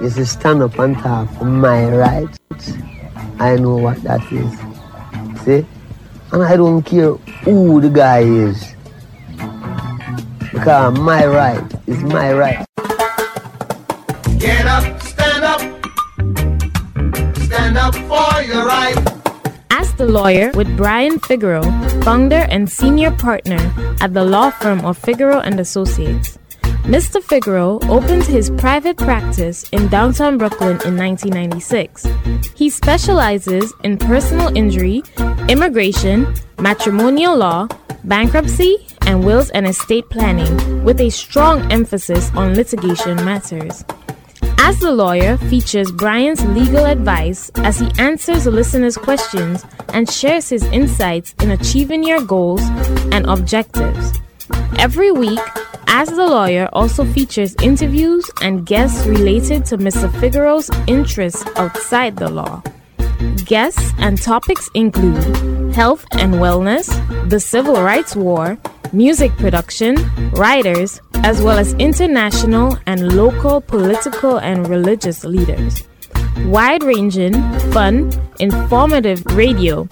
is to stand up and talk for my rights. I know what that is. See? And I don't care who the guy is. Because my right is my right. Get up, stand up. Stand up for your right. Ask the Lawyer with Brian Figueroa, founder and senior partner at the law firm of Figueroa and Associates. Mr. Figueroa opened his private practice in downtown Brooklyn in 1996. He specializes in personal injury, immigration, matrimonial law, bankruptcy, and wills and estate planning, with a strong emphasis on litigation matters. As the Lawyer features Brian's legal advice as he answers listeners' questions and shares his insights in achieving your goals and objectives. Every week, As the Lawyer also features interviews and guests related to Mr. Figueroa's interests outside the law. Guests and topics include health and wellness, the civil rights war, music production, writers, as well as international and local political and religious leaders. Wide-ranging, fun, informative radio.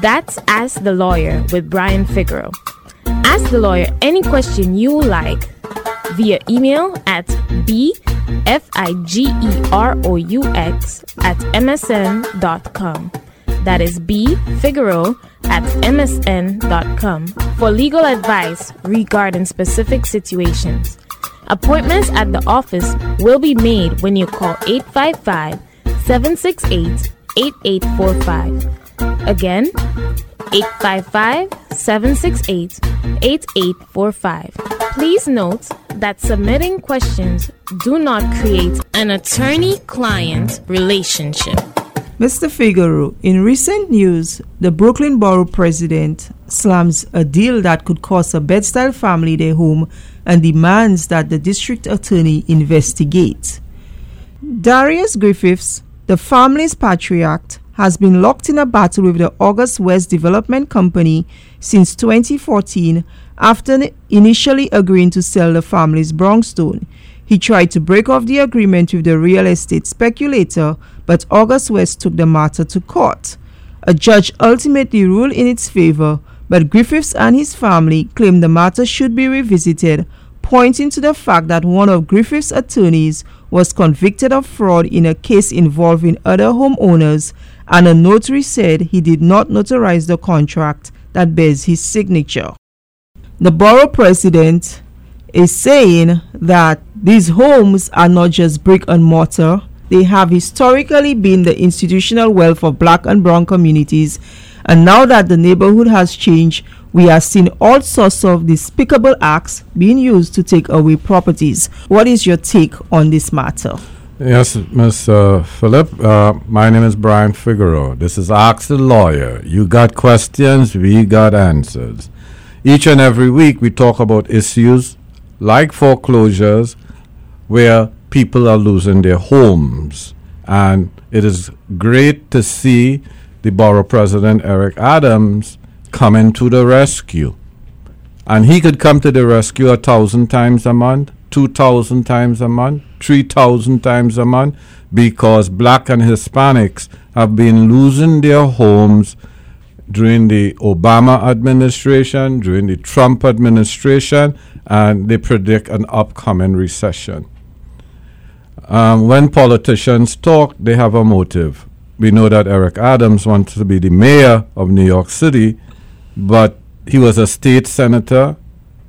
That's Ask the Lawyer with Brian Figueroa. Ask the Lawyer any question you like via email at bfigeroux@msn.com. That is bfigueroa@msn.com for legal advice regarding specific situations. Appointments at the office will be made when you call 855-768-8845. Again, 855-768-8845. Please note that submitting questions do not create an attorney-client relationship. Mr. Figueroa, in recent news, the Brooklyn Borough president slams a deal that could cost a Bed-Stuy family their home and demands that the district attorney investigate. Darius Griffiths, the family's patriarch, has been locked in a battle with the August West Development Company since 2014 after initially agreeing to sell the family's brownstone. He tried to break off the agreement with the real estate speculator, but August West took the matter to court. A judge ultimately ruled in its favor, but Griffiths and his family claim the matter should be revisited, pointing to the fact that one of Griffiths' attorneys was convicted of fraud in a case involving other homeowners, and a notary said he did not notarize the contract that bears his signature. The borough president is saying that these homes are not just brick and mortar. They have historically been the institutional wealth of black and brown communities, and now that the neighborhood has changed, we are seeing all sorts of despicable acts being used to take away properties. What is your take on this matter? Yes, Ms. Phillip, my name is Brian Figueroa. This is Ask the Lawyer. You got questions, we got answers. Each and every week we talk about issues like foreclosures where people are losing their homes. And it is great to see the borough president, Eric Adams, coming to the rescue. And he could come to the rescue 1,000 times a month, 2,000 times a month, 3,000 times a month, because black and Hispanics have been losing their homes during the Obama administration, during the Trump administration, and they predict an upcoming recession. When politicians talk, they have a motive. We know that Eric Adams wants to be the mayor of New York City, but he was a state senator.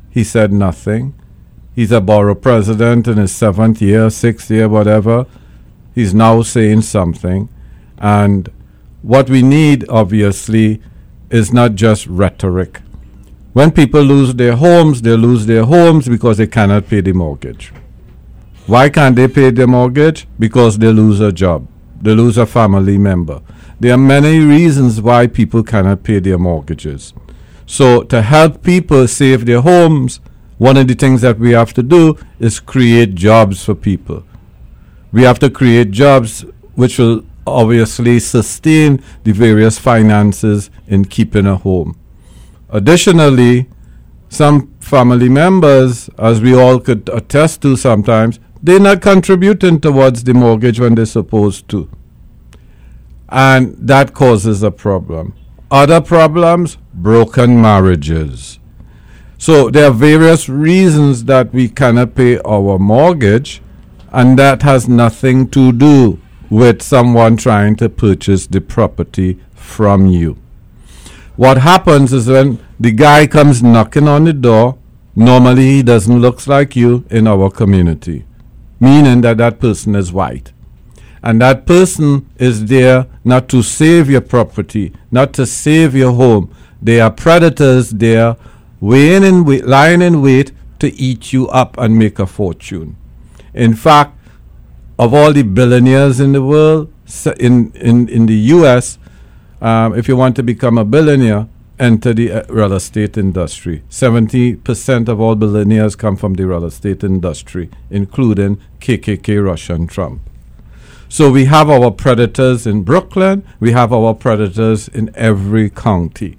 He said nothing. He's a borough president in his seventh year, sixth year, whatever. He's now saying something. And what we need, obviously, is not just rhetoric. When people lose their homes, they lose their homes because they cannot pay the mortgage. Why can't they pay their mortgage? Because they lose a job. They lose a family member. There are many reasons why people cannot pay their mortgages. So to help people save their homes, one of the things that we have to do is create jobs for people. We have to create jobs which will obviously sustain the various finances in keeping a home. Additionally, some family members, as we all could attest to sometimes, they're not contributing towards the mortgage when they're supposed to. And that causes a problem. Other problems, broken marriages. So there are various reasons that we cannot pay our mortgage, and that has nothing to do with someone trying to purchase the property from you. What happens is when the guy comes knocking on the door, normally he doesn't look like you in our community, meaning that that person is white. And that person is there not to save your property, not to save your home. They are predators there, lying in wait to eat you up and make a fortune. In fact, of all the billionaires in the world, in the U.S., if you want to become a billionaire, enter the real estate industry. 70% of all billionaires come from the real estate industry, including KKK, Russia, and Trump. So we have our predators in Brooklyn. We have our predators in every county.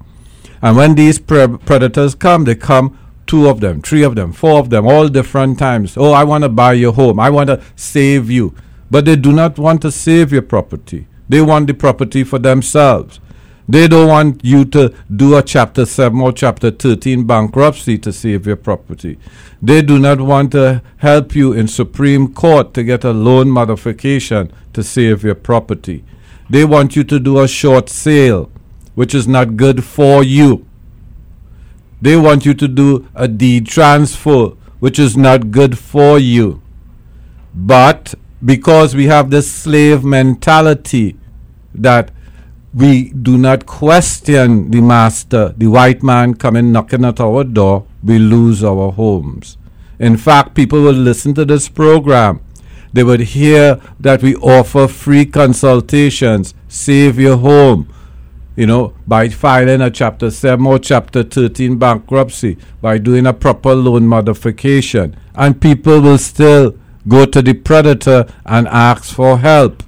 And when these predators come, they come, two of them, three of them, four of them, all different times. Oh, I want to buy your home. I want to save you. But they do not want to save your property. They want the property for themselves. They don't want you to do a Chapter 7 or Chapter 13 bankruptcy to save your property. They do not want to help you in Supreme Court to get a loan modification to save your property. They want you to do a short sale, which is not good for you. They want you to do a deed transfer, which is not good for you. But because we have this slave mentality that we do not question the master, the white man coming knocking at our door, we lose our homes. In fact, people will listen to this program. They would hear that we offer free consultations, save your home, by filing a Chapter 7 or Chapter 13 bankruptcy, by doing a proper loan modification. And people will still go to the predator and ask for help.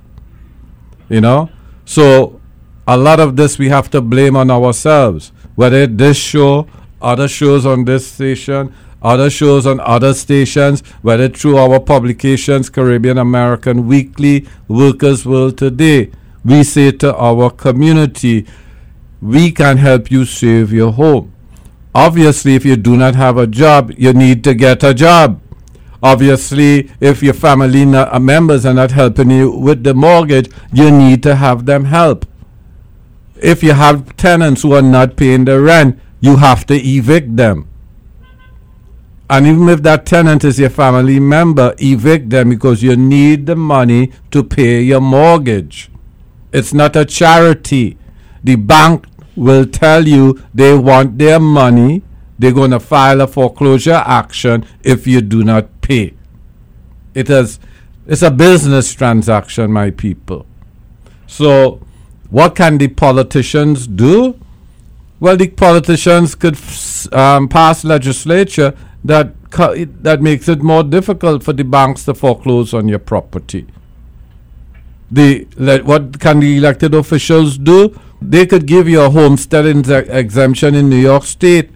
So a lot of this we have to blame on ourselves, whether this show, other shows on this station, other shows on other stations, whether through our publications, Caribbean American Weekly, Workers' World Today. We say to our community, we can help you save your home. Obviously, if you do not have a job, you need to get a job. Obviously, if your family members are not helping you with the mortgage, you need to have them help. If you have tenants who are not paying the rent, you have to evict them. And even if that tenant is your family member, evict them because you need the money to pay your mortgage. It's not a charity. The bank will tell you they want their money. They're going to file a foreclosure action if you do not pay. It's a business transaction, my people. So what can the politicians do? Well, the politicians could pass legislation that makes it more difficult for the banks to foreclose on your property. What can the elected officials do? They could give you a homestead exemption in New York State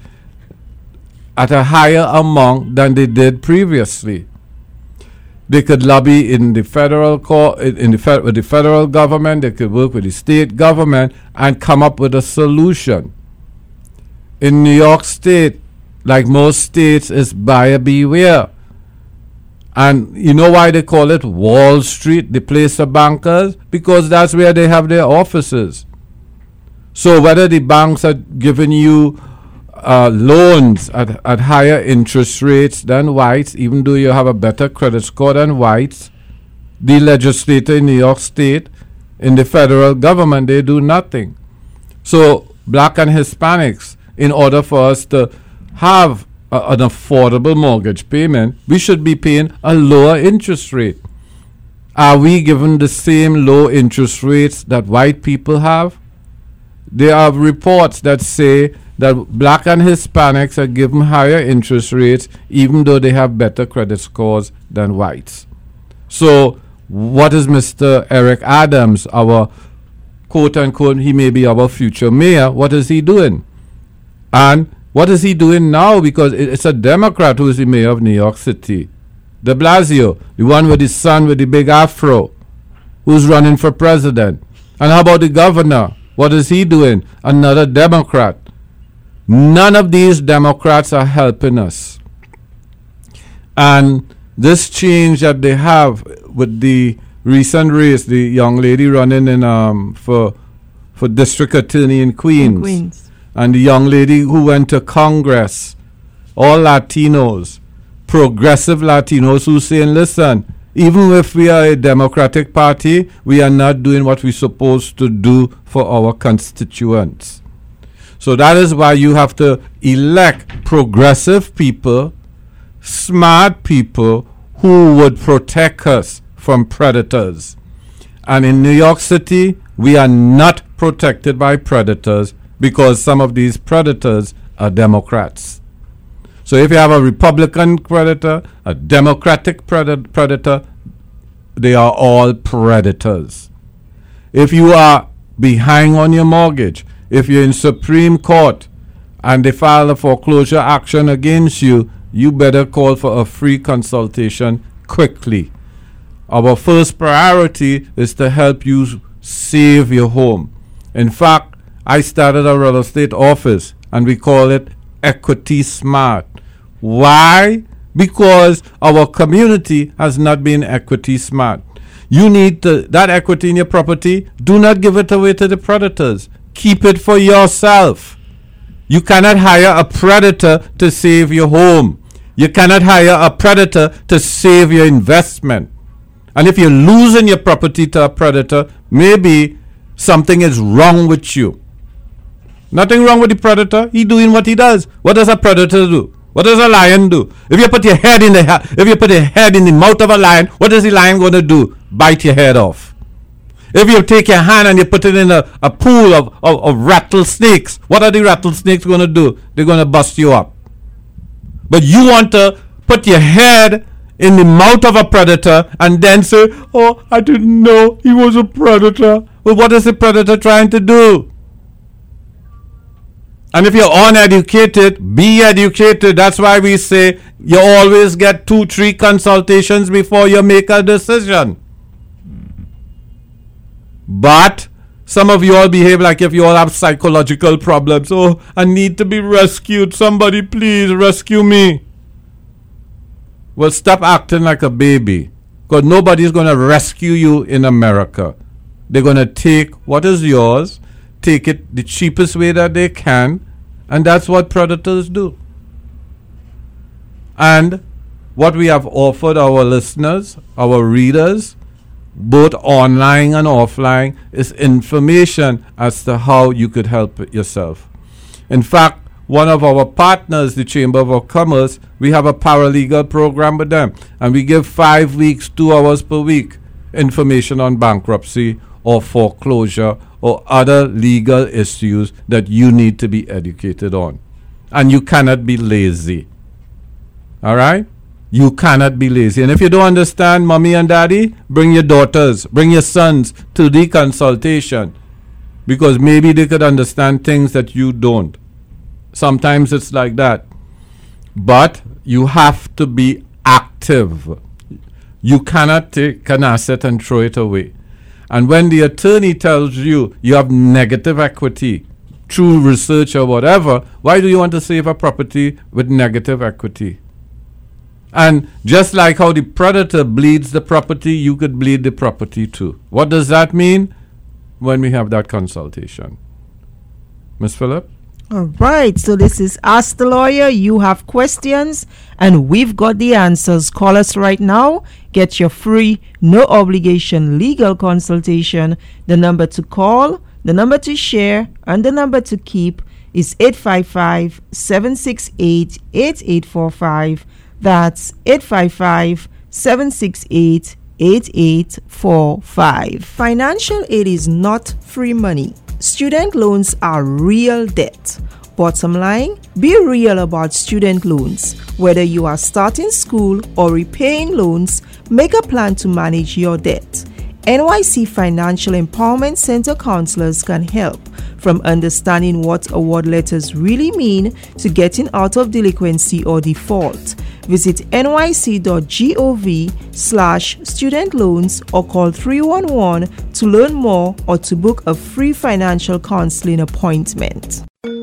at a higher amount than they did previously. They could lobby in the federal court, with the federal government. They could work with the state government and come up with a solution. In New York State, like most states, it's buyer beware. And you know why they call it Wall Street, the place of bankers? Because that's where they have their offices. So whether the banks are giving you loans at higher interest rates than whites, even though you have a better credit score than whites, the legislator in New York State, in the federal government, they do nothing. So black and Hispanics, in order for us to have an affordable mortgage payment, we should be paying a lower interest rate. Are we given the same low interest rates that white people have? There are reports that say that black and Hispanics are given higher interest rates even though they have better credit scores than whites. So what is Mr. Eric Adams, our quote-unquote, he may be our future mayor, what is he doing? And what is he doing now? Because it's a Democrat who is the mayor of New York City. De Blasio, the one with his son with the big afro, who's running for president. And how about the governor? What is he doing? Another Democrat. None of these Democrats are helping us. And this change that they have with the recent race, the young lady running in for district attorney in Queens, and the young lady who went to Congress, all Latinos, progressive Latinos who saying, listen, even if we are a Democratic party, we are not doing what we're supposed to do for our constituents. So that is why you have to elect progressive people, smart people who would protect us from predators. And in New York City, we are not protected by predators because some of these predators are Democrats. So if you have a Republican predator, a Democratic predator, they are all predators. If you are behind on your mortgage, if you're in Supreme Court and they file a foreclosure action against you, you better call for a free consultation quickly. Our first priority is to help you save your home. In fact, I started a real estate office and we call it Equity Smart. Why? Because our community has not been equity smart. You need that equity in your property. Do not give it away to the predators. Keep it for yourself. You cannot hire a predator to save your home. You cannot hire a predator to save your investment. And if you're losing your property to a predator, maybe something is wrong with you. Nothing wrong with the predator. He doing what he does. What does a predator do? What does a lion do? If you put your head in the mouth of a lion, what is the lion going to do? Bite your head off. If you take your hand and you put it in a pool of rattlesnakes, what are the rattlesnakes going to do? They're going to bust you up. But you want to put your head in the mouth of a predator and then say, oh, I didn't know he was a predator. Well, what is the predator trying to do? And if you're uneducated, be educated. That's why we say you always get 2-3 consultations before you make a decision. But some of you all behave like if you all have psychological problems. Oh, I need to be rescued. Somebody please rescue me. Well, stop acting like a baby, because nobody's going to rescue you in America. They're going to take what is yours, take it the cheapest way that they can, and that's what predators do. And what we have offered our listeners, our readers, both online and offline, is information as to how you could help yourself. In fact, one of our partners, the Chamber of Commerce, we have a paralegal program with them, and we give 5 weeks, 2 hours per week, information on bankruptcy or foreclosure or other legal issues that you need to be educated on. And you cannot be lazy. All right? You cannot be lazy. And if you don't understand, mommy and daddy, bring your daughters, bring your sons to the consultation, because maybe they could understand things that you don't. Sometimes it's like that. But you have to be active. You cannot take an asset and throw it away. And when the attorney tells you you have negative equity through research or whatever, why do you want to save a property with negative equity? And just like how the predator bleeds the property, you could bleed the property too. What does that mean? When we have that consultation. Ms. Phillip? All right. So this is Ask the Lawyer. You have questions and we've got the answers. Call us right now. Get your free, no obligation legal consultation. The number to call, the number to share, and the number to keep is 855-768-8845. That's 855-768-8845. Financial aid is not free money. Student loans are real debt. Bottom line, be real about student loans. Whether you are starting school or repaying loans, make a plan to manage your debt. NYC Financial Empowerment Center counselors can help, from understanding what award letters really mean to getting out of delinquency or default. Visit nyc.gov/studentloans or call 311 to learn more or to book a free financial counseling appointment.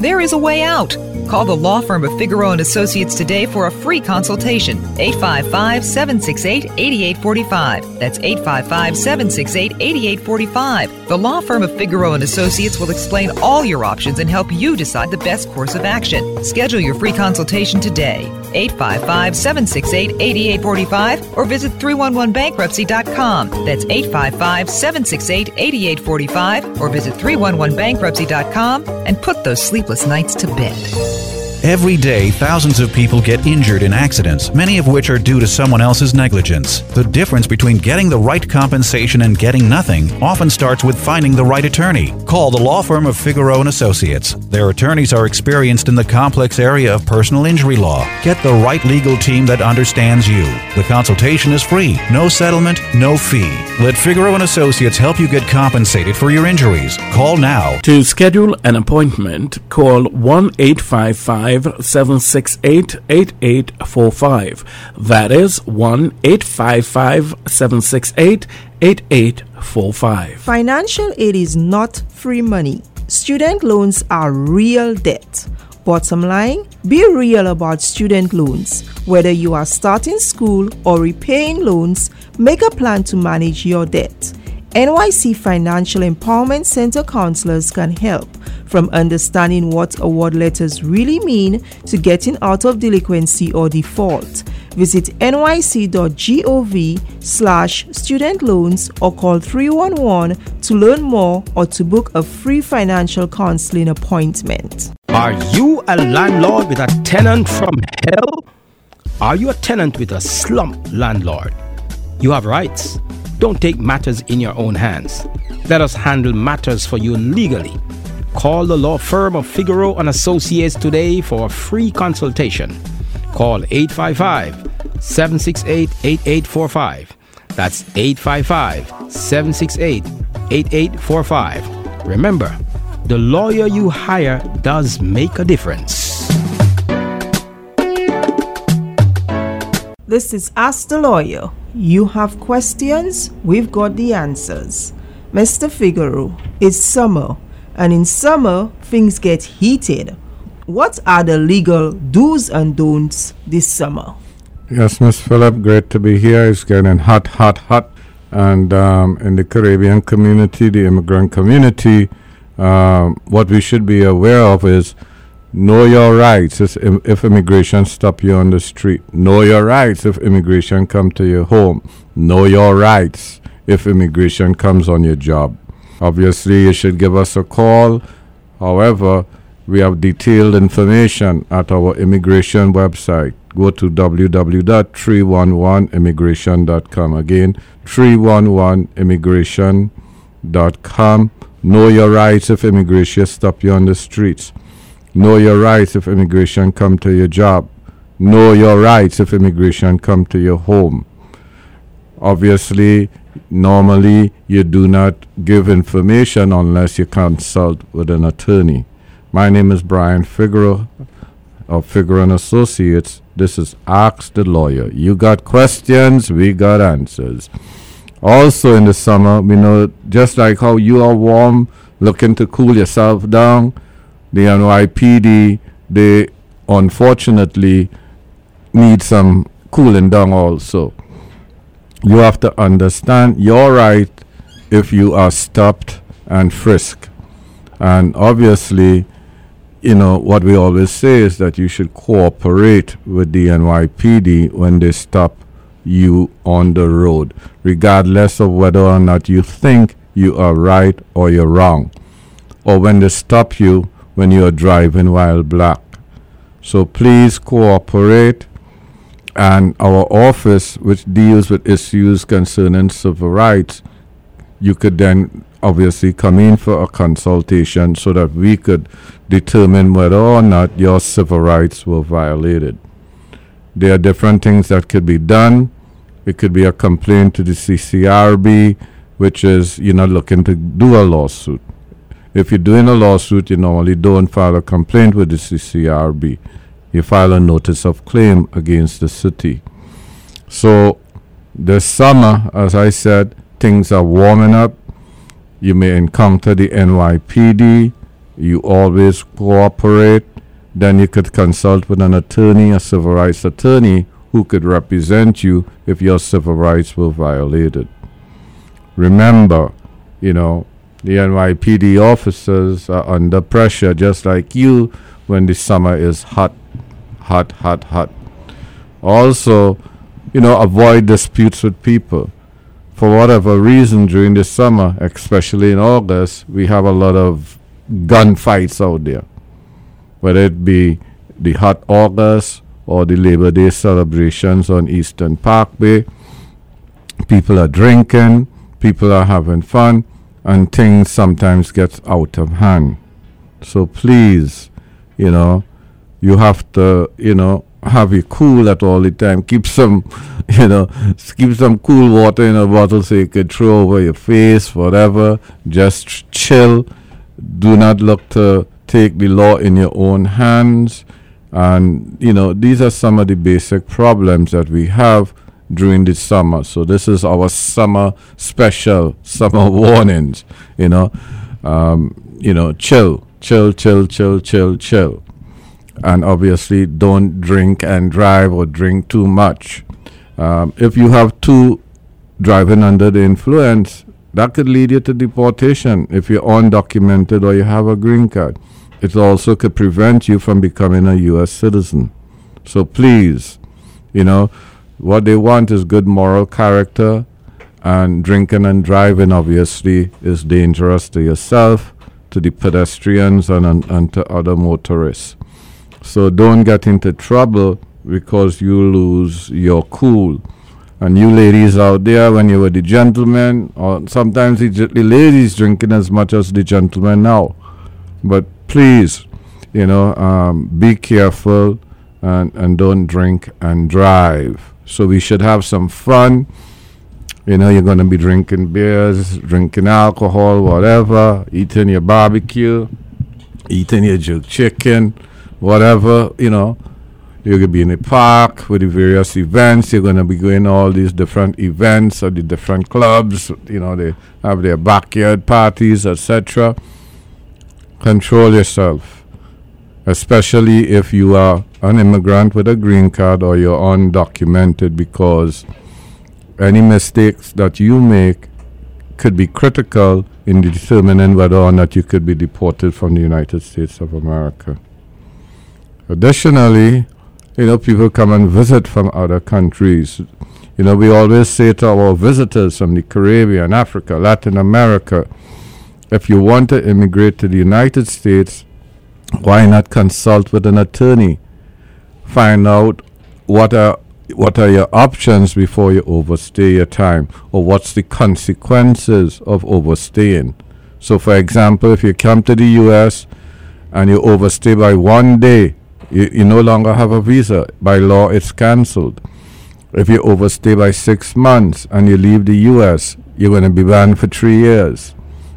There is a way out. Call the law firm of Figueroa & Associates today for a free consultation. 855-768-8845. That's 855-768-8845. The law firm of Figueroa & Associates will explain all your options and help you decide the best course of action. Schedule your free consultation today. 855-768-8845 or visit 311bankruptcy.com. That's 855-768-8845 or visit 311bankruptcy.com and put those sleepless nights to bed. Every day, thousands of people get injured in accidents, many of which are due to someone else's negligence. The difference between getting the right compensation and getting nothing often starts with finding the right attorney. Call the law firm of Figueroa & Associates. Their attorneys are experienced in the complex area of personal injury law. Get the right legal team that understands you. The consultation is free. No settlement, no fee. Let Figueroa & Associates help you get compensated for your injuries. Call now. To schedule an appointment, call 1-855-768-8845. That is 1-855-768-8845. Financial aid is not free money. Student loans are real debt. Bottom line, be real about student loans. Whether you are starting school or repaying loans, make a plan to manage your debt. NYC Financial Empowerment Center counselors can help, from understanding what award letters really mean to getting out of delinquency or default. Visit nyc.gov/studentloans or call 311 to learn more or to book a free financial counseling appointment. Are you a landlord with a tenant from hell? Are you a tenant with a slump landlord? You have rights. Don't take matters in your own hands. Let us handle matters for you legally. Call the law firm of Figueroa & Associates today for a free consultation. Call 855-768-8845. That's 855-768-8845. Remember, the lawyer you hire does make a difference. This is Ask the Lawyer. You have questions, we've got the answers. Mr. Figueroa, it's summer, and in summer, things get heated. What are the legal do's and don'ts this summer? Yes, Ms. Phillip, great to be here. It's getting hot, hot, hot. And in the Caribbean community, the immigrant community, what we should be aware of is know your rights. If immigration stop you on the street, know your rights. If immigration come to your home, know your rights. If immigration comes on your job, obviously you should give us a call. However, we have detailed information at our immigration website. Go to www.311immigration.com. Again, 311immigration.com. Know your rights. If immigration stop you on the streets, know your rights. If immigration come to your job, know your rights. If immigration come to your home. Obviously, normally, you do not give information unless you consult with an attorney. My name is Brian Figueroa of Figueroa & Associates. This is Ask the Lawyer. You got questions, we got answers. Also in the summer, we know, just like how you are warm, looking to cool yourself down, the NYPD, they unfortunately need some cooling down also. You have to understand your right if you are stopped and frisked. And obviously, you know, what we always say is that you should cooperate with the NYPD when they stop you on the road, regardless of whether or not you think you are right or you're wrong, or when they stop you when you are driving while black. So please cooperate. and our office, which deals with issues concerning civil rights, you could then obviously come in for a consultation so that we could determine whether or not your civil rights were violated. There are different things that could be done. It could be a complaint to the CCRB, which is you're not looking to do a lawsuit. If you're doing a lawsuit, you normally don't file a complaint with the CCRB. You file a notice of claim against the city. So this summer, as I said, things are warming up. You may encounter the NYPD. You always cooperate. Then you could consult with an attorney, a civil rights attorney, who could represent you if your civil rights were violated. Remember, the NYPD officers are under pressure just like you when the summer is hot. Also, avoid disputes with people. For whatever reason, during the summer, especially in August, we have a lot of gunfights out there, whether it be the hot August or the Labor Day celebrations on Eastern Parkway. People are drinking, people are having fun, and things sometimes get out of hand. So please, you have to, have you cool at all the time. Keep some, keep some cool water in a bottle so you could throw over your face, whatever. Just chill. Do not look to take the law in your own hands. And, these are some of the basic problems that we have during the summer. So this is our summer special, summer warnings, chill. And obviously, don't drink and drive or drink too much. If you have two driving under the influence, that could lead you to deportation if you're undocumented or you have a green card. It also could prevent you from becoming a U.S. citizen. So please, what they want is good moral character, and drinking and driving, obviously, is dangerous to yourself, to the pedestrians, and to other motorists. So don't get into trouble because you lose your cool. And you ladies out there, when you were the gentlemen, or sometimes the ladies drinking as much as the gentlemen now. But please, be careful and don't drink and drive. So we should have some fun. You're going to be drinking beers, drinking alcohol, whatever, eating your barbecue, eating your jerk chicken, whatever, you're going to be in a park with the various events. You're going to be going to all these different events at the different clubs. They have their backyard parties, etc. Control yourself, especially if you are an immigrant with a green card or you're undocumented, because any mistakes that you make could be critical in determining whether or not you could be deported from the United States of America. Additionally, people come and visit from other countries. We always say to our visitors from the Caribbean, Africa, Latin America, if you want to immigrate to the United States, why not consult with an attorney? Find out what are your options before you overstay your time, or what's the consequences of overstaying. So, for example, if you come to the U.S. and you overstay by one day, you no longer have a visa. By law, it's cancelled. If you overstay by 6 months and you leave the U.S., you're going to be banned for 3 years.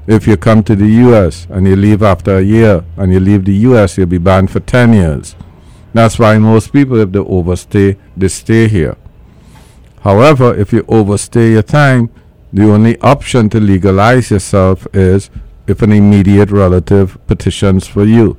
If you come to the U.S. and you leave after a year and you leave the U.S., you'll be banned for 10 years. That's why most people, if they overstay, they stay here. However, if you overstay your time, the only option to legalize yourself is if an immediate relative petitions for you.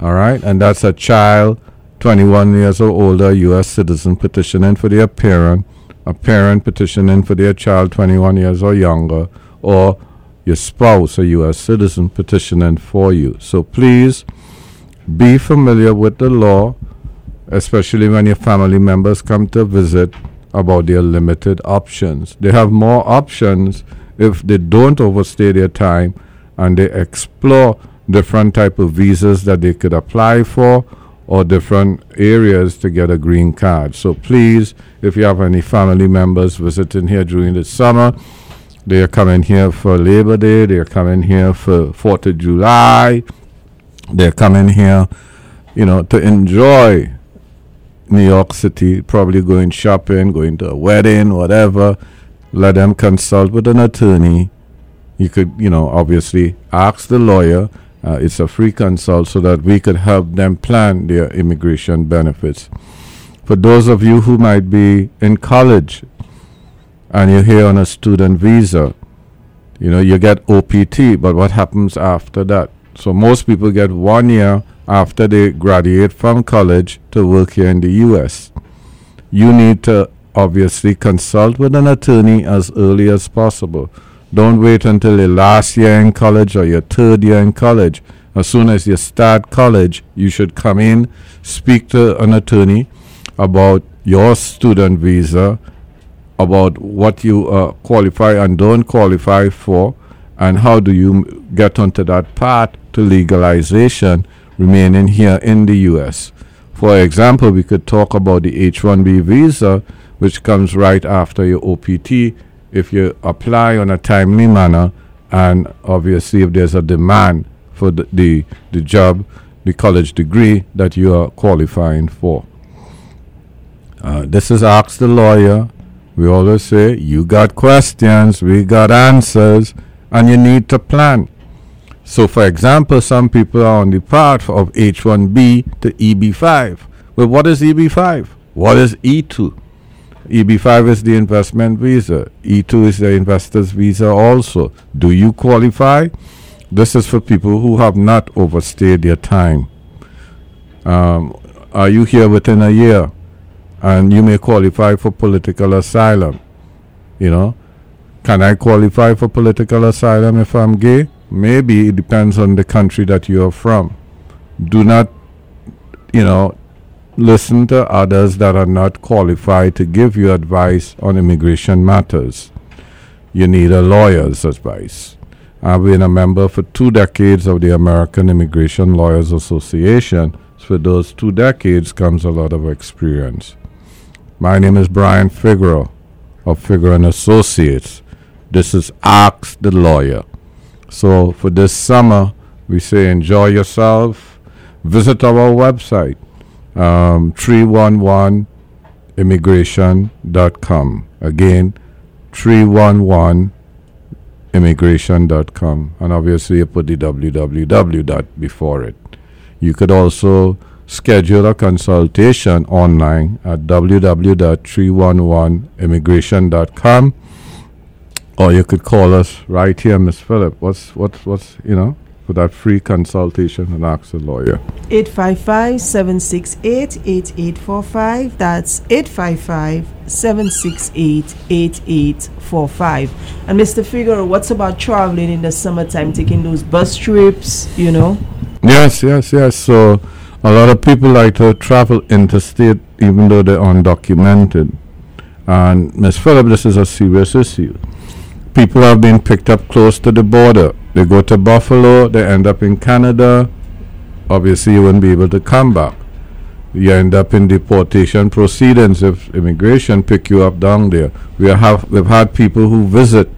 All right, and that's a child, 21 years or older, U.S. citizen petitioning for their parent, a parent petitioning for their child, 21 years or younger, or your spouse, a U.S. citizen petitioning for you. So please be familiar with the law, especially when your family members come to visit, about their limited options. They have more options if they don't overstay their time and they explore different type of visas that they could apply for, or different areas to get a green card. So please, if you have any family members visiting here during the summer, they are coming here for Labor Day, they are coming here for 4th of July, they're coming here, you know, to enjoy New York City, probably going shopping, going to a wedding, whatever. Let them consult with an attorney. You could, you know, obviously ask the lawyer. It's a free consult so that we could help them plan their immigration benefits. For those of you who might be in college and you're here on a student visa, you know, you get OPT, but what happens after that? So most people get 1 year after they graduate from college to work here in the U.S. You need to obviously consult with an attorney as early as possible. Don't wait until your last year in college or your third year in college. As soon as you start college, you should come in, speak to an attorney about your student visa, about what you qualify and don't qualify for, and how do you get onto that path to legalization remaining here in the U.S. For example, we could talk about the H-1B visa, which comes right after your OPT, if you apply on a timely manner, and obviously if there's a demand for the job, the college degree that you are qualifying for. This is Ask the Lawyer. We always say, you got questions, we got answers, and you need to plan. So, for example, some people are on the path of H-1B to EB5. Well, what is EB5? What is E2? EB5 is the investment visa. E2 is the investor's visa also. Do you qualify? This is for people who have not overstayed their time. Are you here within a year? And you may qualify for political asylum. You know, can I qualify for political asylum if I'm gay? Maybe. It depends on the country that you are from. Do not, you know, listen to others that are not qualified to give you advice on immigration matters. You need a lawyer's advice. I've been a member for 2 decades of the American Immigration Lawyers Association. For those 2 decades comes a lot of experience. My name is Brian Figueroa of Figueroa & Associates. This is Ask the Lawyer. So for this summer, we say enjoy yourself. Visit our website, 311immigration.com. Again, 311immigration.com. And obviously, you put the www before it. You could also schedule a consultation online at www.311immigration.com. Or you could call us right here, Ms. Phillip. What's you know, for that free consultation and ask a lawyer? 855-768-8845. That's 855-768-8845. And Mr. Figueroa, what's about traveling in the summertime, taking those bus trips, you know? Yes. So a lot of people like to travel interstate even though they're undocumented. And Ms. Phillip, this is a serious issue. People have been picked up close to the border. They go to Buffalo, they end up in Canada. Obviously, you wouldn't be able to come back. You end up in deportation proceedings if immigration pick you up down there. We've had people who visit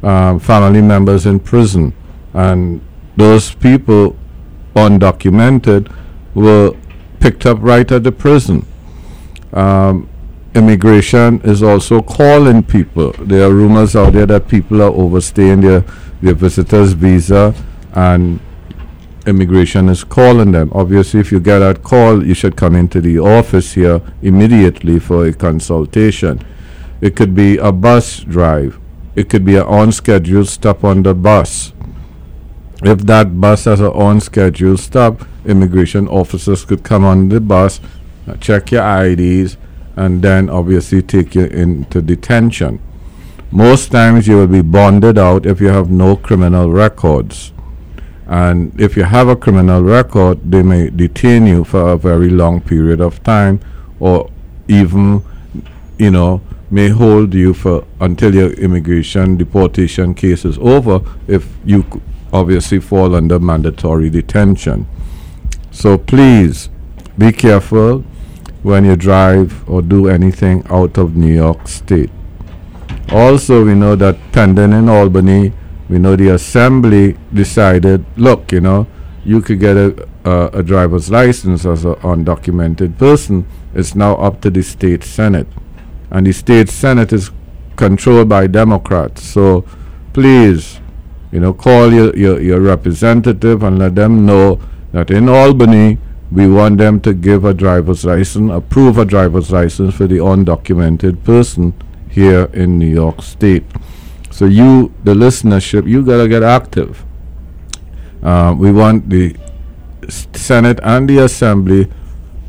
family members in prison, and those people, undocumented, were picked up right at the prison. Immigration is also calling people. There are rumors out there that people are overstaying their visitor's visa, and immigration is calling them. Obviously, if you get that call, you should come into the office here immediately for a consultation. It could be a bus drive. It could be an on-schedule stop on the bus. If that bus has an on-schedule stop, immigration officers could come on the bus, check your IDs, and then obviously take you into detention. Most times you will be bonded out if you have no criminal records. And if you have a criminal record, they may detain you for a very long period of time, or even, you know, may hold you for until your immigration deportation case is over if you obviously fall under mandatory detention. So please, Be careful when you drive or do anything out of New York State. Also, we know that pending in Albany, we know the assembly decided, look, you know, you could get a driver's license as an undocumented person. It's now up to the state senate. And the state senate is controlled by Democrats. So please, you know, call your representative and let them know that in Albany, we want them to give a driver's license, approve a driver's license for the undocumented person here in New York State. So you, the listenership, you gotta get active. We want the Senate and the Assembly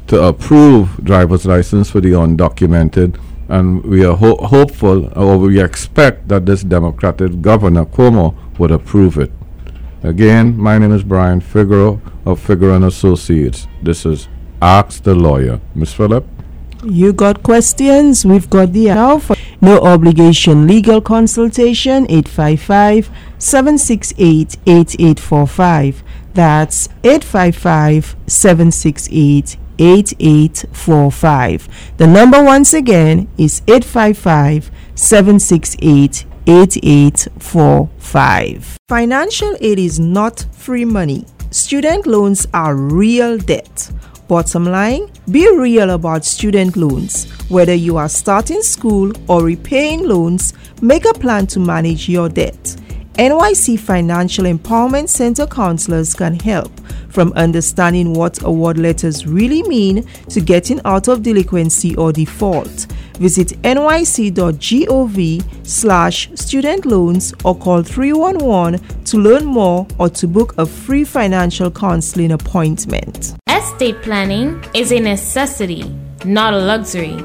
to approve driver's license for the undocumented, and we are hopeful, or we expect, that this Democratic Governor Cuomo would approve it. Again, my name is Brian Figueroa of Figueroa & Associates. This is Ask the Lawyer. Ms. Phillip? You got questions? We've got the hour for no obligation legal consultation, 855-768-8845. That's 855-768-8845. The number once again is 855-768-8845. Financial aid is not free money. Student loans are real debt. Bottom line, be real about student loans. Whether you are starting school or repaying loans, make a plan to manage your debt. NYC Financial Empowerment Center counselors can help, from understanding what award letters really mean to getting out of delinquency or default. Visit nyc.gov/student loans or call 311 to learn more or to book a free financial counseling appointment. Estate planning is a necessity, not a luxury.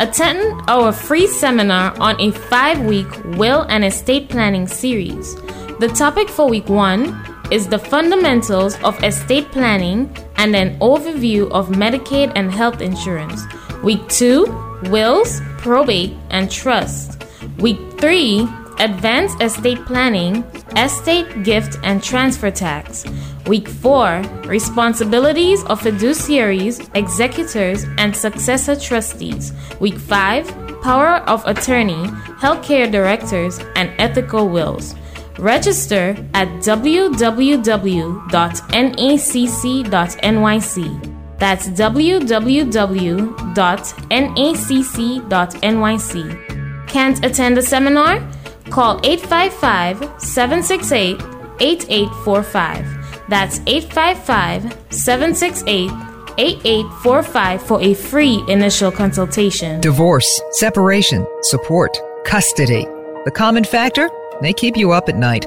Attend our free seminar on a 5-week will and estate planning series. The topic for week 1 is the fundamentals of estate planning and an overview of Medicaid and health insurance. Week 2, wills, probate, and trust. Week 3, advanced estate planning, estate, gift, and transfer tax. Week 4, responsibilities of fiduciaries, executors, and successor trustees. Week 5, power of attorney, healthcare directors, and ethical wills. Register at www.nacc.nyc. That's www.nacc.nyc. Can't attend the seminar? Call 855-768-8845. That's 855-768-8845 for a free initial consultation. Divorce, separation, support, custody. The common factor? They keep you up at night.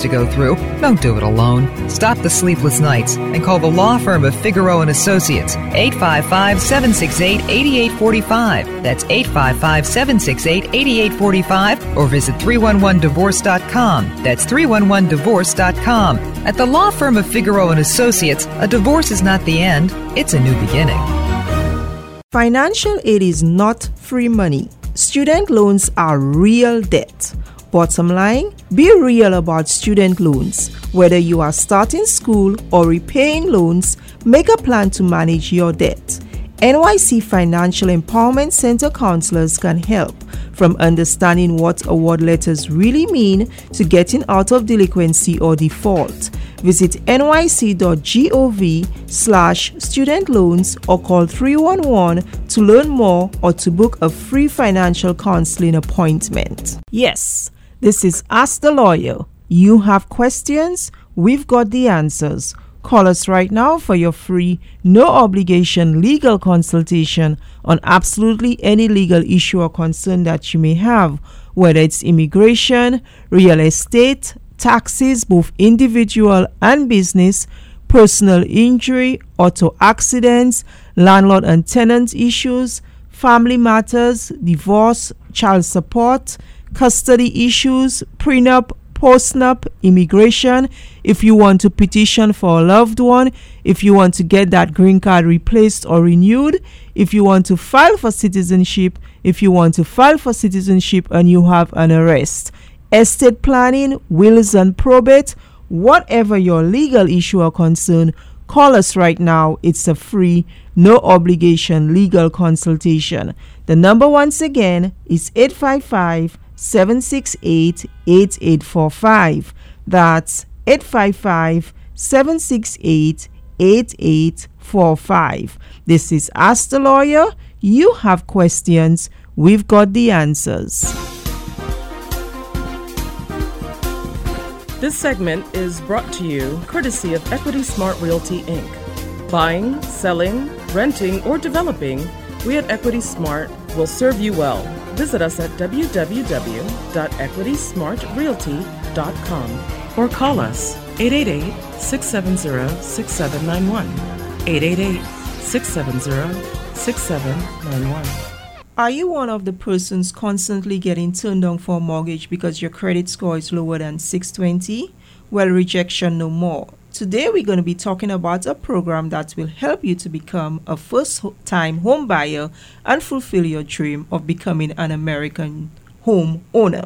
to go through. Don't do it alone. Stop the sleepless nights and call the law firm of Figueroa and Associates, 855-768-8845. That's 855-768-8845, or visit 311divorce.com. That's 311divorce.com. At the law firm of Figueroa and Associates, a divorce is not the end, it's a new beginning. Financial aid is not free money. Student loans are real debt. Bottom line, be real about student loans. Whether you are starting school or repaying loans, make a plan to manage your debt. NYC Financial Empowerment Center counselors can help, from understanding what award letters really mean to getting out of delinquency or default. Visit nyc.gov/student loans or call 311 to learn more or to book a free financial counseling appointment. Yes. This is Ask the Lawyer. You have questions? We've got the answers. Call us right now for your free, no-obligation legal consultation on absolutely any legal issue or concern that you may have, whether it's immigration, real estate, taxes, both individual and business, personal injury, auto accidents, landlord and tenant issues, family matters, divorce, child support, custody issues, prenup, postnup, immigration, if you want to petition for a loved one, if you want to get that green card replaced or renewed, if you want to file for citizenship, and you have an arrest, estate planning, wills and probate, whatever your legal issue or concern, call us right now. It's a free, no obligation legal consultation. The number once again is 855-768-8845. That's 855-768-8845. This is Ask the Lawyer. You have questions, we've got the answers. This segment is brought to you courtesy of Equity Smart Realty, Inc. Buying, selling, renting, or developing, we at Equity Smart will serve you well. Visit us at www.equitysmartrealty.com or call us 888-670-6791, 888-670-6791. Are you one of the persons constantly getting turned down for a mortgage because your credit score is lower than 620? Well, rejection no more. Today we're going to be talking about a program that will help you to become a first-time home buyer and fulfill your dream of becoming an American home owner.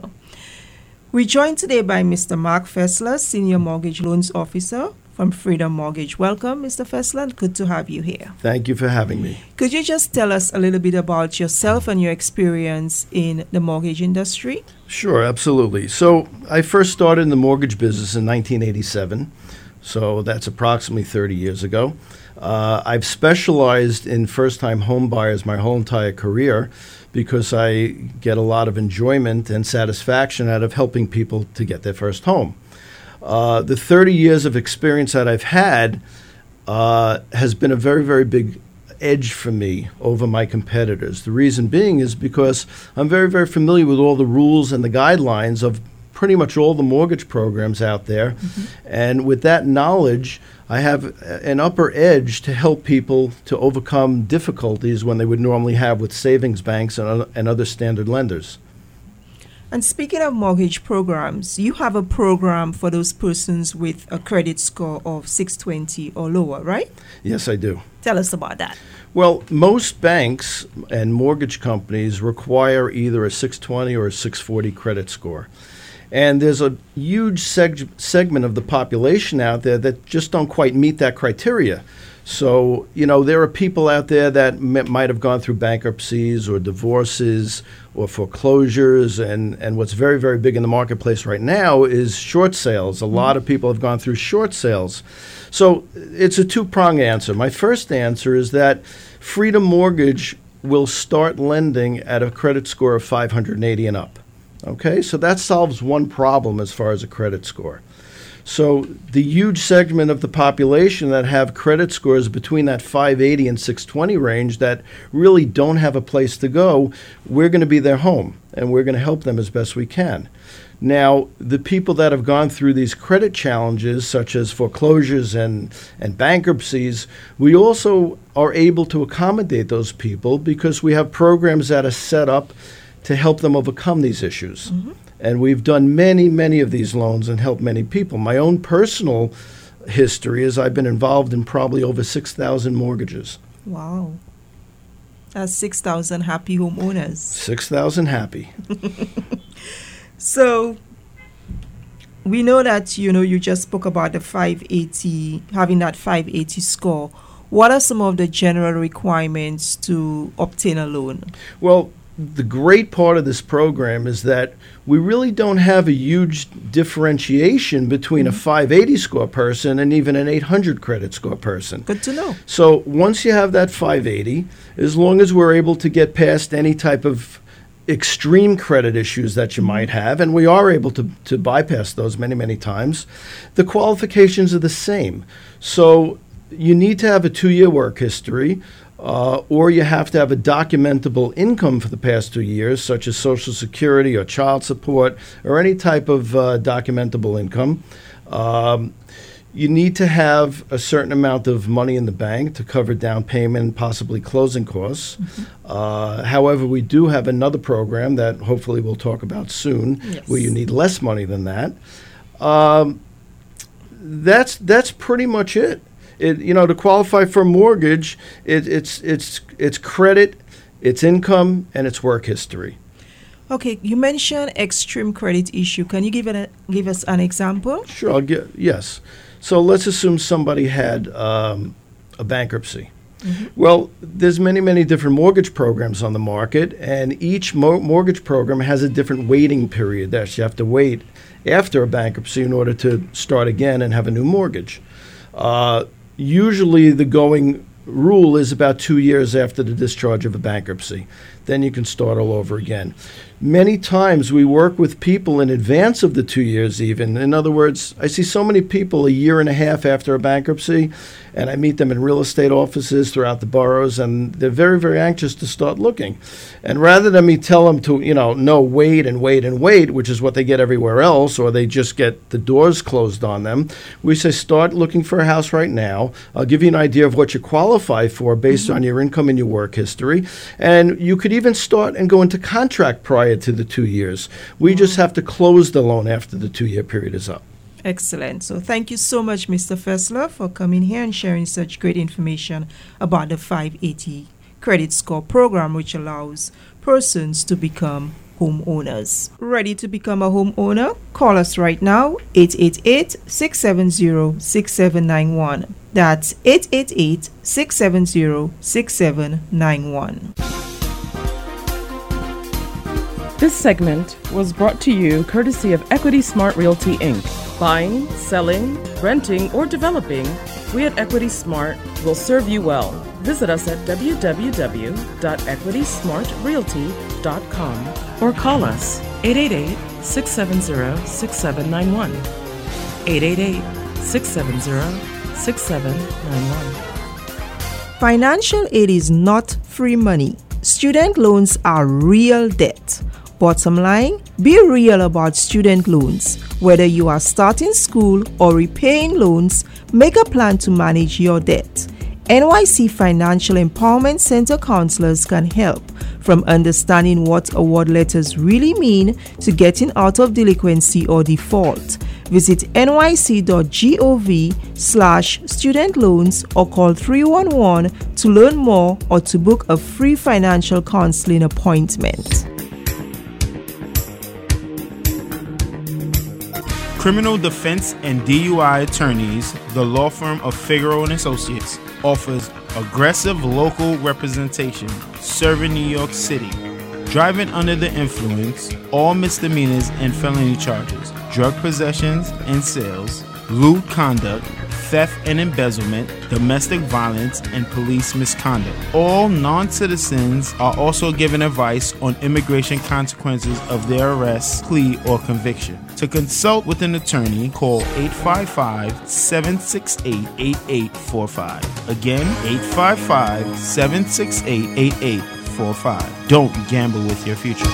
We're joined today by Mr. Mark Fessler, Senior Mortgage Loans Officer from Freedom Mortgage. Welcome, Mr. Fessler. Good to have you here. Thank you for having me. Could you just tell us a little bit about yourself and your experience in the mortgage industry? Sure, absolutely. So I first started in the mortgage business in 1987, so that's approximately 30 years ago. I've specialized in first-time home buyers my whole entire career because I get a lot of enjoyment and satisfaction out of helping people to get their first home. The 30 years of experience that I've had has been a very, very big edge for me over my competitors. The reason being is because I'm very, very familiar with all the rules and the guidelines of pretty much all the mortgage programs out there. Mm-hmm. And with that knowledge, I have an upper edge to help people to overcome difficulties when they would normally have with savings banks and other standard lenders. And speaking of mortgage programs, you have a program for those persons with a credit score of 620 or lower, right? Yes, I do. Tell us about that. Well, most banks and mortgage companies require either a 620 or a 640 credit score. And there's a huge segment of the population out there that just don't quite meet that criteria. So, you know, there are people out there that might have gone through bankruptcies or divorces or foreclosures. And what's very, very big in the marketplace right now is short sales. A lot of people have gone through short sales. So it's a two-pronged answer. My first answer is that Freedom Mortgage will start lending at a credit score of 580 and up. Okay, so that solves one problem as far as a credit score. So the huge segment of the population that have credit scores between that 580 and 620 range that really don't have a place to go, we're going to be their home, and we're going to help them as best we can. Now, the people that have gone through these credit challenges, such as foreclosures and bankruptcies, we also are able to accommodate those people because we have programs that are set up to help them overcome these issues. Mm-hmm. And we've done many, many of these loans and helped many people. My own personal history is I've been involved in probably over 6,000 mortgages. Wow. That's 6,000 happy homeowners. 6,000 happy. So we know that, you know, you just spoke about the 580, having that 580 score. What are some of the general requirements to obtain a loan? Well, the great part of this program is that we really don't have a huge differentiation between a 580 score person and even an 800 credit score person. Good to know. So once you have that 580, as long as we're able to get past any type of extreme credit issues that you might have, and we are able to bypass those many, many times, the qualifications are the same. So you need to have a 2-year work history, or you have to have a documentable income for the past 2 years, such as Social Security or child support or any type of documentable income. you need to have a certain amount of money in the bank to cover down payment, possibly closing costs. Mm-hmm. However, we do have another program that hopefully we'll talk about soon, yes, where you need less money than that. That's pretty much it. To qualify for mortgage, it's credit, it's income, and it's work history. Okay, you mentioned extreme credit issue. Can you give us an example? Sure, yes. So let's assume somebody had a bankruptcy. Mm-hmm. Well, there's many different mortgage programs on the market, and each mortgage program has a different waiting period that you have to wait after a bankruptcy in order to start again and have a new mortgage. Usually the going rule is about 2 years after the discharge of a bankruptcy. Then you can start all over again. Many times we work with people in advance of the 2 years even. In other words, I see so many people a year and a half after a bankruptcy, and I meet them in real estate offices throughout the boroughs, and they're very, very anxious to start looking. And rather than me tell them to, no, wait, which is what they get everywhere else, or they just get the doors closed on them, we say start looking for a house right now. I'll give you an idea of what you qualify for based mm-hmm. on your income and your work history. And you could even start and go into contract prior to the 2 years. We just have to close the loan after the 2 year period is up. Excellent. So thank you so much, Mr. Fessler, for coming here and sharing such great information about the 580 credit score program, which allows persons to become homeowners. Ready to become a homeowner? Call us right now, 888-670-6791. That's 888-670-6791. This segment was brought to you courtesy of Equity Smart Realty, Inc. Buying, selling, renting, or developing, we at Equity Smart will serve you well. Visit us at www.equitysmartrealty.com or call us 888-670-6791. 888-670-6791. Financial aid is not free money. Student loans are real debt. Bottom line, be real about student loans. Whether you are starting school or repaying loans, make a plan to manage your debt. NYC Financial Empowerment Center counselors can help, from understanding what award letters really mean to getting out of delinquency or default. Visit nyc.gov/student loans or call 311 to learn more or to book a free financial counseling appointment. Criminal defense and DUI attorneys, the law firm of Figueroa & Associates, offers aggressive local representation serving New York City. Driving under the influence, all misdemeanors and felony charges, drug possessions and sales, lewd conduct, theft and embezzlement, domestic violence, and police misconduct. All non-citizens are also given advice on immigration consequences of their arrest, plea, or conviction. To consult with an attorney, call 855-768-8845. Again, 855-768-8845. Don't gamble with your future.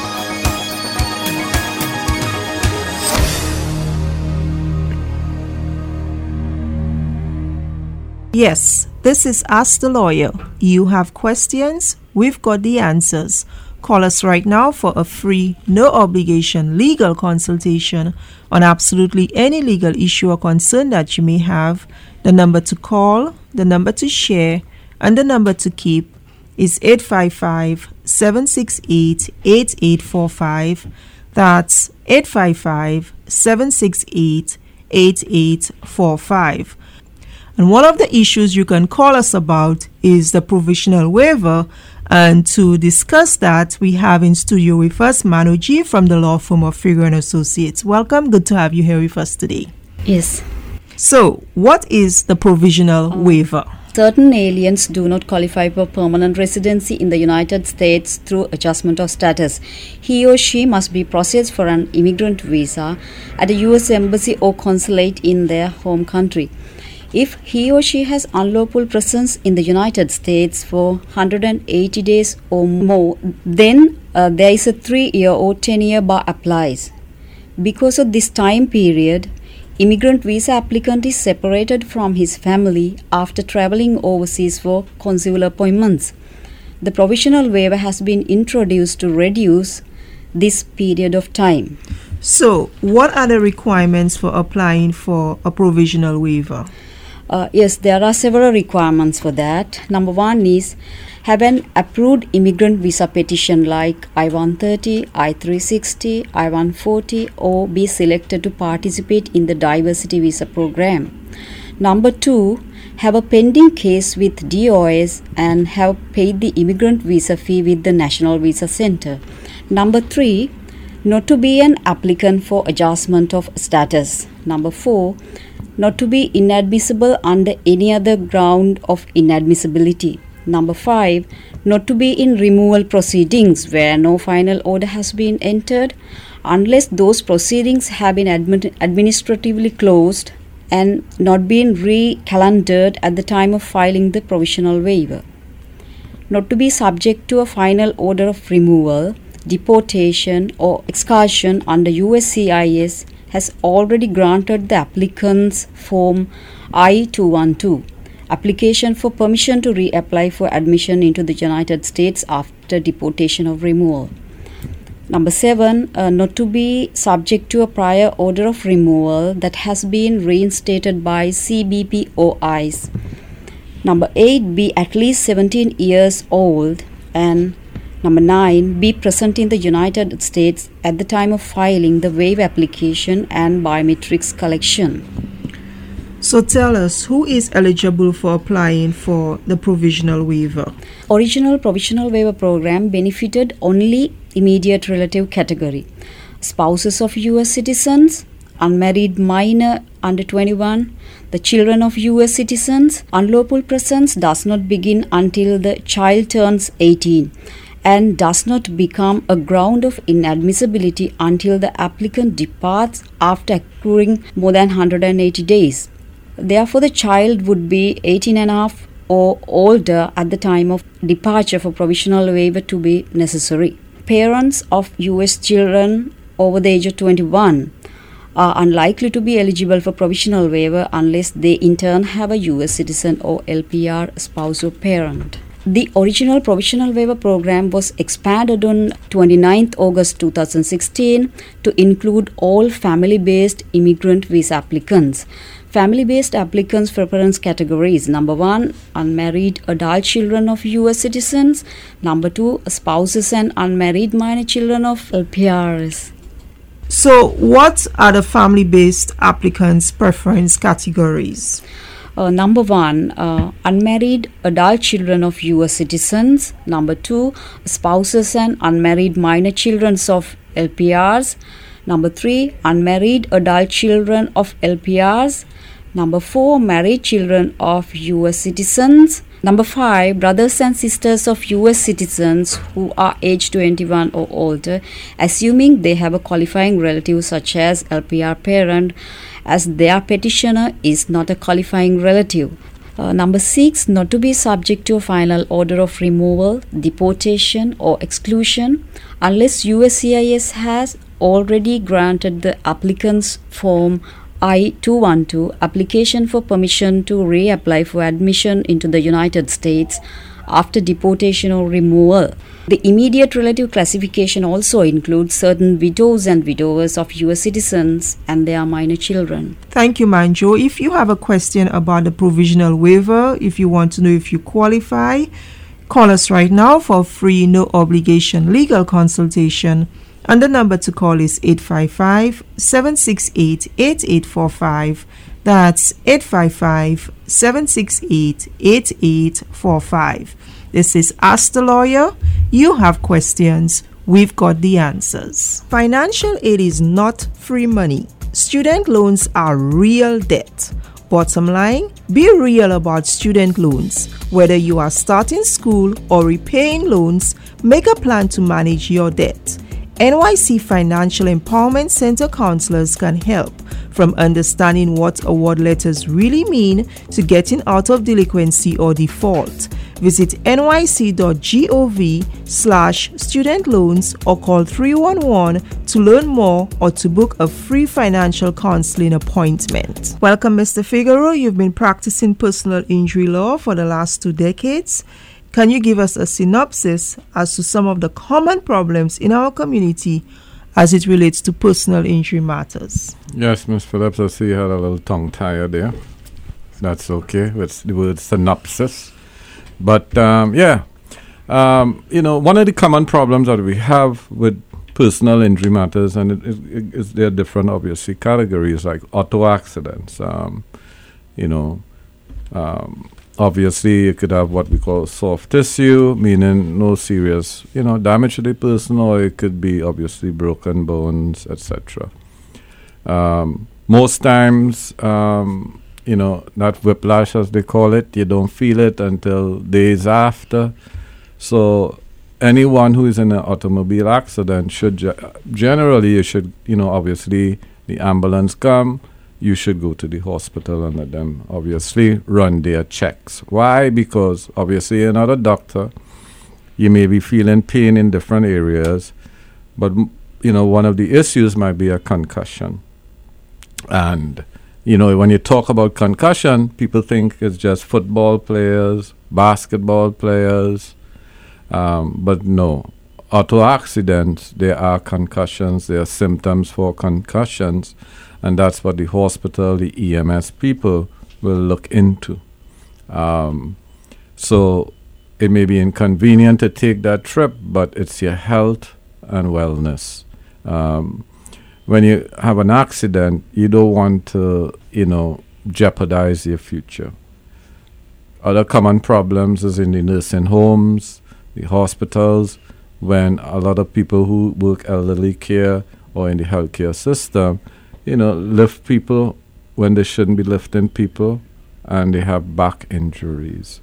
Yes, this is Ask the Lawyer. You have questions? We've got the answers. Call us right now for a free, no-obligation legal consultation on absolutely any legal issue or concern that you may have. The number to call, the number to share, and the number to keep is 855-768-8845. That's 855-768-8845. And one of the issues you can call us about is the provisional waiver. And to discuss that, we have in studio with us Manu G from the law firm of Figueroa & Associates. Welcome. Good to have you here with us today. Yes. So, what is the provisional waiver? Certain aliens do not qualify for permanent residency in the United States through adjustment of status. He or she must be processed for an immigrant visa at a U.S. embassy or consulate in their home country. If he or she has unlawful presence in the United States for 180 days or more, then there is a 3-year or 10-year bar applies. Because of this time period, Immigrant visa applicant is separated from his family after traveling overseas for consular appointments. The provisional waiver has been introduced to reduce this period of time. So, what are the requirements for applying for a provisional waiver? Yes, there are several requirements for that. Number one is have an approved immigrant visa petition like I-130, I-360, I-140 or be selected to participate in the diversity visa program. Number two, have a pending case with DOS and have paid the immigrant visa fee with the National Visa Center. Number three, not to be an applicant for adjustment of status. Number four, not to be inadmissible under any other ground of inadmissibility. Number five, not to be in removal proceedings where no final order has been entered unless those proceedings have been administratively closed and not been re-calendared at the time of filing the provisional waiver. Not to be subject to a final order of removal, deportation or exclusion under USCIS has already granted the applicant's form I-212 application for permission to reapply for admission into the United States after deportation or removal. Number seven, not to be subject to a prior order of removal that has been reinstated by CBP or ICE. Number eight, be at least 17 years old. And number nine, be present in the United States at the time of filing the waiver application and biometrics collection. So tell us, who is eligible for applying for the provisional waiver? Original provisional waiver program benefited only immediate relative category. Spouses of U.S. citizens, unmarried minor under 21, the children of U.S. citizens, unlawful presence does not begin until the child turns 18. And does not become a ground of inadmissibility until the applicant departs after accruing more than 180 days. Therefore, the child would be 18 and a half or older at the time of departure for provisional waiver to be necessary. Parents of U.S. children over the age of 21 are unlikely to be eligible for provisional waiver unless they in turn have a U.S. citizen or LPR spouse or parent. The original provisional waiver program was expanded on 29th August 2016 to include all family-based immigrant visa applicants. Family-based applicants' preference categories: number one, unmarried adult children of U.S. citizens; number two, spouses and unmarried minor children of LPRs. So, what are the family-based applicants' preference categories? Number one, unmarried adult children of U.S. citizens. Number two, spouses and unmarried minor children of LPRs. Number three, unmarried adult children of LPRs. Number four, married children of U.S. citizens. Number five, brothers and sisters of U.S. citizens who are age 21 or older, assuming they have a qualifying relative such as LPR parent, as their petitioner is not a qualifying relative. Number six, not to be subject to a final order of removal, deportation or exclusion unless USCIS has already granted the applicant's form I-212 application for permission to reapply for admission into the United States after deportation or removal. The immediate relative classification also includes certain widows and widowers of U.S. citizens and their minor children. Thank you, Manjo. If you have a question about the provisional waiver, if you want to know if you qualify, call us right now for a free, no obligation legal consultation. And the number to call is 855-768-8845. That's 855-768-8845. This is Ask the Lawyer. You have questions. We've got the answers. Financial aid is not free money. Student loans are real debt. Bottom line, be real about student loans. Whether you are starting school or repaying loans, make a plan to manage your debt. NYC Financial Empowerment Center counselors can help, from understanding what award letters really mean to getting out of delinquency or default. Visit nyc.gov/student loans or call 311 to learn more or to book a free financial counseling appointment. Welcome, Mr. Figueroa. You've been practicing personal injury law for the last 2 decades. Can you give us a synopsis as to some of the common problems in our community as it relates to personal injury matters? Yes, Ms. Phillips, I see you had a little tongue tied there. That's okay with the word synopsis. But, one of the common problems that we have with personal injury matters, and there are different, obviously, categories like auto accidents, obviously, you could have what we call soft tissue, meaning no serious, damage to the person, or it could be obviously broken bones, etc. Most times, that whiplash, as they call it, you don't feel it until days after. So anyone who is in an automobile accident should obviously the ambulance come. You should go to the hospital and let them obviously run their checks. Why? Because obviously you're not a doctor. You may be feeling pain in different areas, but one of the issues might be a concussion. And when you talk about concussion, people think it's just football players, basketball players, but no. Auto accidents, there are concussions, there are symptoms for concussions, and that's what the hospital, the EMS people will look into. So it may be inconvenient to take that trip, but it's your health and wellness. When you have an accident, you don't want to, jeopardize your future. Other common problems is in the nursing homes, the hospitals, when a lot of people who work elderly care or in the healthcare system, lift people when they shouldn't be lifting people, and they have back injuries.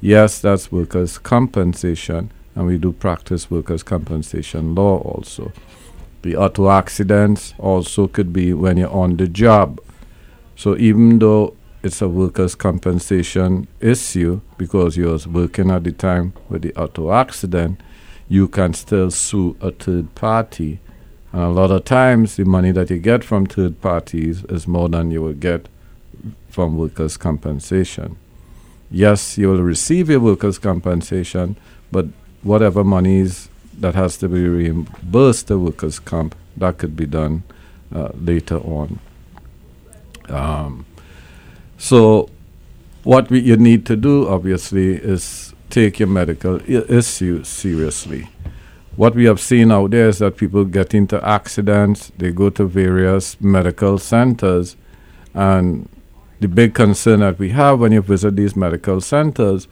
Yes, that's workers' compensation, and we do practice workers' compensation law also. The auto accidents also could be when you're on the job. So even though it's a workers' compensation issue because you was working at the time with the auto accident, you can still sue a third party. And a lot of times, the money that you get from third parties is more than you will get from workers' compensation. Yes, you will receive your workers' compensation, but whatever monies that has to be reimbursed to workers' comp, that could be done later on. So what you need to do, obviously, is take your medical issue seriously. What we have seen out there is that people get into accidents, they go to various medical centers, and the big concern that we have when you visit these medical centers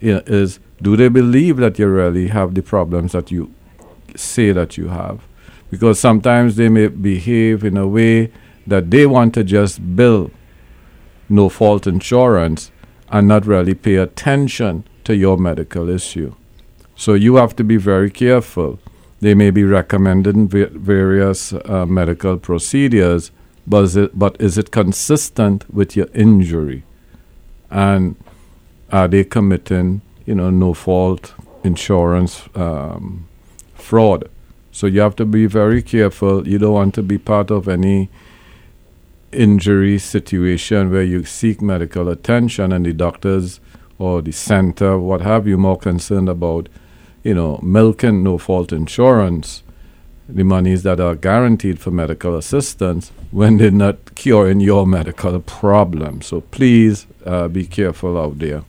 is, do they believe that you really have the problems that you say that you have? Because sometimes they may behave in a way that they want to just bill no-fault insurance and not really pay attention to your medical issue. So you have to be very careful. They may be recommending various medical procedures, but is it consistent with your injury? And are they committing no-fault insurance fraud? So you have to be very careful. You don't want to be part of any injury situation where you seek medical attention and the doctors or the center, what have you, more concerned about, milking no-fault insurance, the monies that are guaranteed for medical assistance when they're not curing your medical problem. So please be careful out there.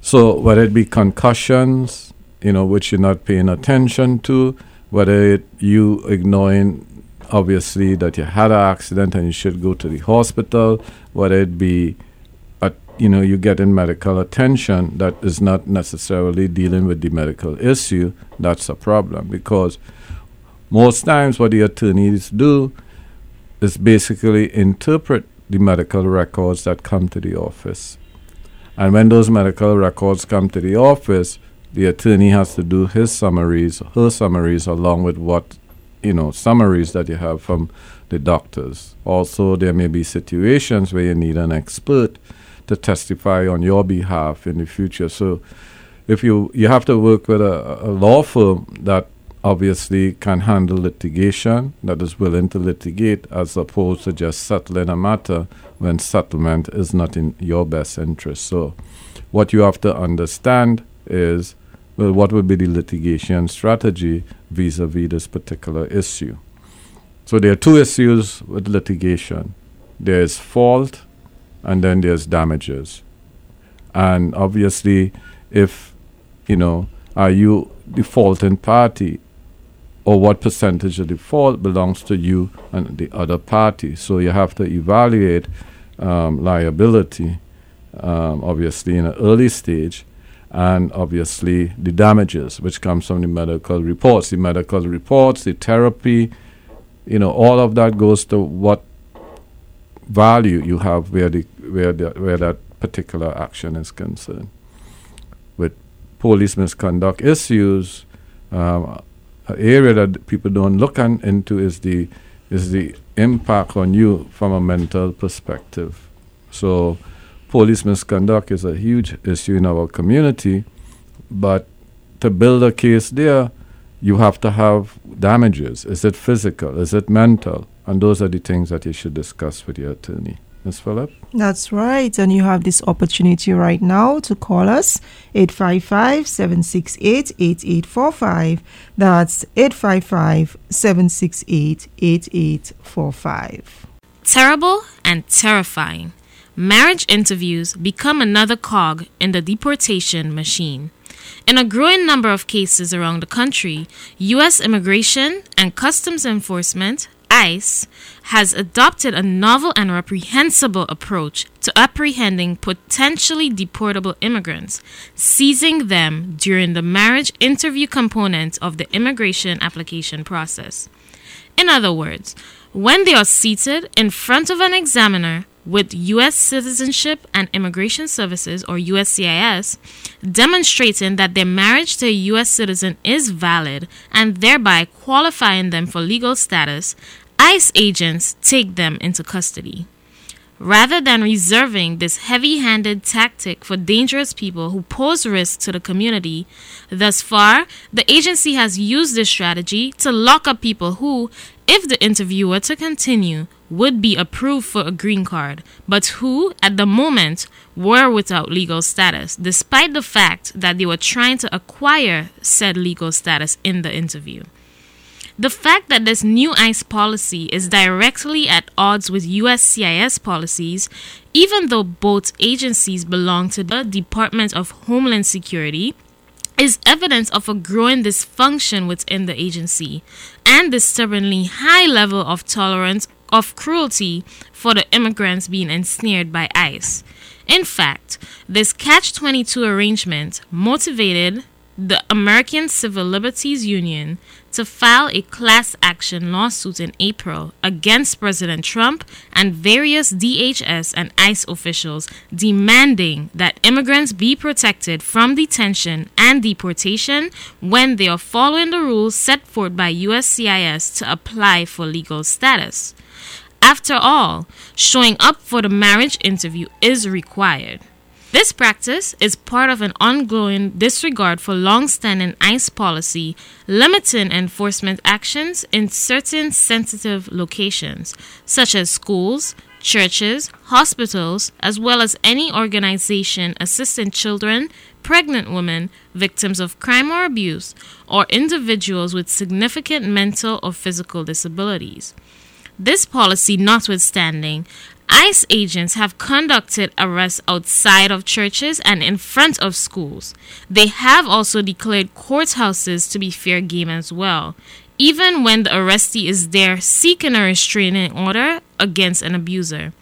So whether it be concussions, which you're not paying attention to, whether you ignoring obviously that you had an accident and you should go to the hospital, whether it be, you getting medical attention that is not necessarily dealing with the medical issue, that's a problem. Because most times what the attorneys do is basically interpret the medical records that come to the office. And when those medical records come to the office, the attorney has to do his summaries, her summaries, along with what, you know, summaries that you have from the doctors. Also, there may be situations where you need an expert to testify on your behalf in the future. So if you have to work with a law firm that obviously can handle litigation, that is willing to litigate, as opposed to just settling a matter when settlement is not in your best interest. So what you have to understand is, well, what would be the litigation strategy vis-a-vis this particular issue? So there are two issues with litigation. There's fault, and then there's damages. And obviously, if, you know, are you the faulting party, or what percentage of the fault belongs to you and the other party? So you have to evaluate liability, obviously, in an early stage, and obviously the damages, which comes from the medical reports, the therapy, you know, all of that goes to what value you have where that particular action is concerned. With police misconduct issues, an area that people don't look into is the impact on you from a mental perspective. So police misconduct is a huge issue in our community, but to build a case there, you have to have damages. Is it physical? Is it mental? And those are the things that you should discuss with your attorney. Ms. Phillip? That's right. And you have this opportunity right now to call us, 855-768-8845. That's 855-768-8845. Terrible and terrifying. Marriage interviews become another cog in the deportation machine. In a growing number of cases around the country, U.S. Immigration and Customs Enforcement, ICE, has adopted a novel and reprehensible approach to apprehending potentially deportable immigrants, seizing them during the marriage interview component of the immigration application process. In other words, when they are seated in front of an examiner with U.S. Citizenship and Immigration Services, or USCIS, demonstrating that their marriage to a U.S. citizen is valid and thereby qualifying them for legal status, ICE agents take them into custody. Rather than reserving this heavy-handed tactic for dangerous people who pose risk to the community, thus far, the agency has used this strategy to lock up people who, if the interview were to continue, would be approved for a green card, but who, at the moment, were without legal status, despite the fact that they were trying to acquire said legal status in the interview. The fact that this new ICE policy is directly at odds with USCIS policies, even though both agencies belong to the Department of Homeland Security, is evidence of a growing dysfunction within the agency and disturbingly high level of tolerance of cruelty for the immigrants being ensnared by ICE. In fact, this Catch-22 arrangement motivated the American Civil Liberties Union to file a class action lawsuit in April against President Trump and various DHS and ICE officials demanding that immigrants be protected from detention and deportation when they are following the rules set forth by USCIS to apply for legal status. After all, showing up for the marriage interview is required. This practice is part of an ongoing disregard for long-standing ICE policy limiting enforcement actions in certain sensitive locations, such as schools, churches, hospitals, as well as any organization assisting children, pregnant women, victims of crime or abuse, or individuals with significant mental or physical disabilities. This policy notwithstanding, ICE agents have conducted arrests outside of churches and in front of schools. They have also declared courthouses to be fair game as well, even when the arrestee is there seeking a restraining order against an abuser.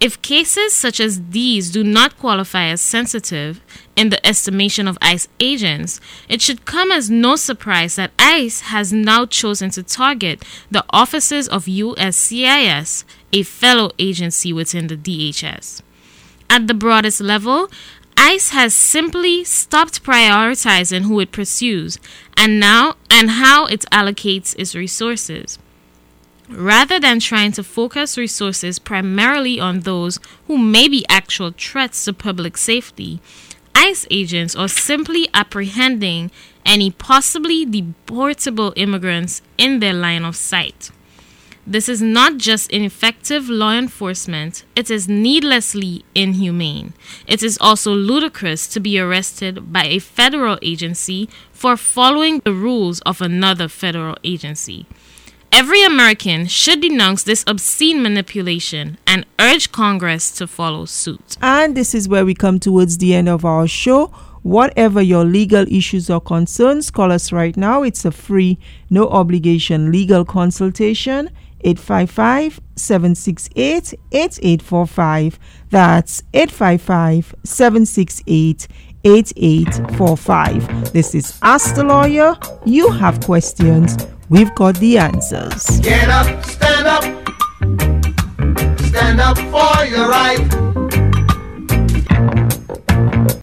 If cases such as these do not qualify as sensitive in the estimation of ICE agents, it should come as no surprise that ICE has now chosen to target the offices of USCIS, a fellow agency within the DHS. At the broadest level, ICE has simply stopped prioritizing who it pursues and how it allocates its resources, rather than trying to focus resources primarily on those who may be actual threats to public safety. ICE agents are simply apprehending any possibly deportable immigrants in their line of sight. This is not just ineffective law enforcement, it is needlessly inhumane. It is also ludicrous to be arrested by a federal agency for following the rules of another federal agency. Every American should denounce this obscene manipulation and urge Congress to follow suit. And this is where we come towards the end of our show. Whatever your legal issues or concerns, call us right now. It's a free, no obligation legal consultation. 855-768-8845. That's 855-768-8845. This is Ask the Lawyer. You have questions, we've got the answers. Get up, stand up for your right.